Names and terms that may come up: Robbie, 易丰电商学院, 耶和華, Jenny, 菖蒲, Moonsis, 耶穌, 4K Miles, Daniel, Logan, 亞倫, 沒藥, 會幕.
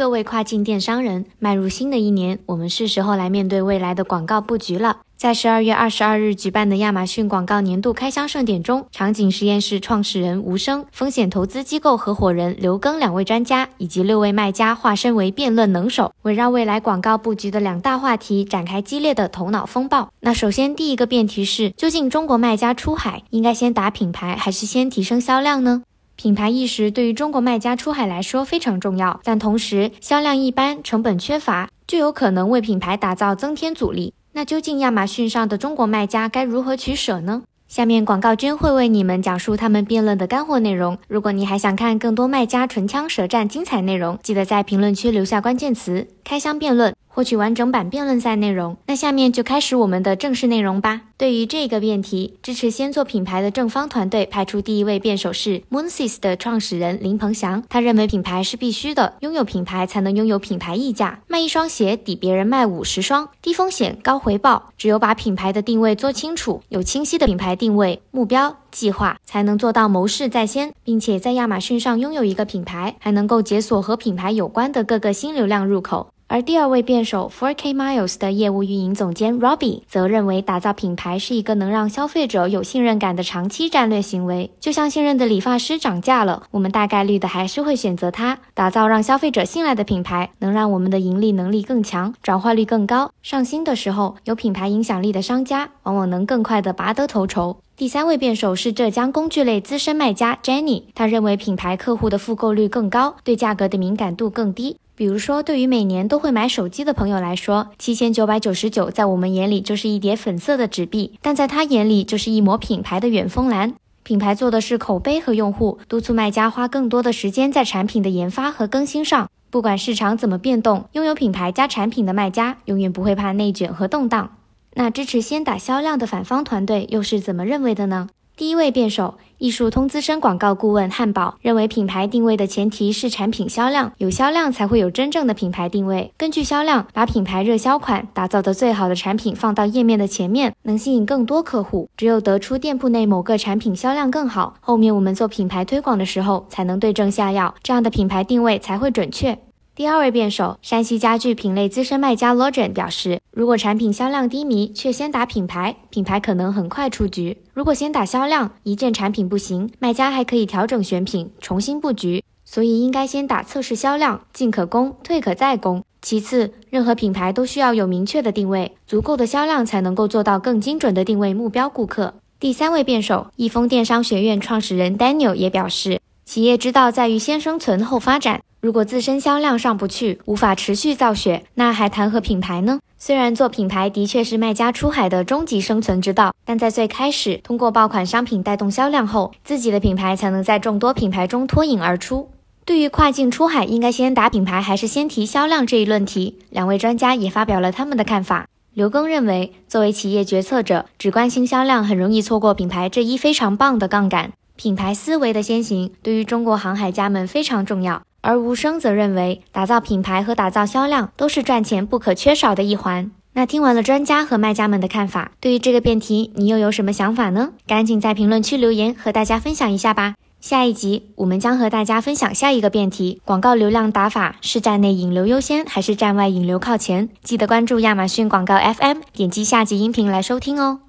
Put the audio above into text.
各位跨境电商人，迈入新的一年，我们是时候来面对未来的广告布局了。在12月22日举办的亚马逊广告年度开箱盛典中，场景实验室创始人吴生、风险投资机构合伙人刘庚两位专家以及6位卖家化身为辩论能手，围绕未来广告布局的2大话题展开激烈的头脑风暴。那首先第一个辩题是，究竟中国卖家出海应该先打品牌还是先提升销量呢？品牌意识对于中国卖家出海来说非常重要，但同时销量一般，成本缺乏，就有可能为品牌打造增添阻力。那究竟亚马逊上的中国卖家该如何取舍呢？下面广告君会为你们讲述他们辩论的干货内容。如果你还想看更多卖家唇枪舌战精彩内容，记得在评论区留下关键词开箱辩论，获取完整版辩论赛内容。那下面就开始我们的正式内容吧。对于这个辩题，支持先做品牌的正方团队派出第一位辩手是 Moonsis 的创始人林鹏翔。他认为品牌是必须的，拥有品牌才能拥有品牌溢价，卖一双鞋抵别人卖50双，低风险高回报。只有把品牌的定位做清楚，有清晰的品牌定位、目标、计划，才能做到谋事在先，并且在亚马逊上拥有一个品牌，还能够解锁和品牌有关的各个新流量入口。而第二位辩手 4K Miles 的业务运营总监 Robbie 则认为，打造品牌是一个能让消费者有信任感的长期战略行为，就像信任的理发师涨价了，我们大概率的还是会选择它。打造让消费者信赖的品牌，能让我们的盈利能力更强，转化率更高，上新的时候有品牌影响力的商家往往能更快地拔得头筹。第三位辩手是浙江工具类资深卖家 Jenny， 她认为品牌客户的复购率更高，对价格的敏感度更低。比如说，对于每年都会买手机的朋友来说，7999在我们眼里就是一叠粉色的纸币，但在他眼里就是一抹品牌的远峰蓝。品牌做的是口碑和用户，督促卖家花更多的时间在产品的研发和更新上。不管市场怎么变动，拥有品牌加产品的卖家永远不会怕内卷和动荡。那支持先打销量的反方团队又是怎么认为的呢？第一位辩手，艺术通资深广告顾问汉堡认为，品牌定位的前提是产品销量，有销量才会有真正的品牌定位。根据销量，把品牌热销款打造的最好的产品放到页面的前面，能吸引更多客户。只有得出店铺内某个产品销量更好，后面我们做品牌推广的时候才能对症下药，这样的品牌定位才会准确。第二位辩手，山西家具品类资深卖家 Logan 表示，如果产品销量低迷却先打品牌，品牌可能很快出局。如果先打销量，一件产品不行，卖家还可以调整选品，重新布局，所以应该先打测试销量，进可攻，退可再攻。其次，任何品牌都需要有明确的定位，足够的销量才能够做到更精准的定位目标顾客。第三位辩手，易丰电商学院创始人 Daniel 也表示，企业之道在于先生存后发展，如果自身销量上不去，无法持续造血，那还谈何品牌呢？虽然做品牌的确是卖家出海的终极生存之道，但在最开始通过爆款商品带动销量后，自己的品牌才能在众多品牌中脱颖而出。对于跨境出海应该先打品牌还是先提销量这一论题，两位专家也发表了他们的看法。刘庚认为，作为企业决策者，只关心销量很容易错过品牌这一非常棒的杠杆。品牌思维的先行对于中国航海家们非常重要。而吴生则认为，打造品牌和打造销量都是赚钱不可缺少的一环。那听完了专家和卖家们的看法，对于这个辩题你又有什么想法呢？赶紧在评论区留言和大家分享一下吧。下一集我们将和大家分享下一个辩题，广告流量打法是站内引流优先还是站外引流靠前？记得关注亚马逊广告 FM， 点击下集音频来收听哦。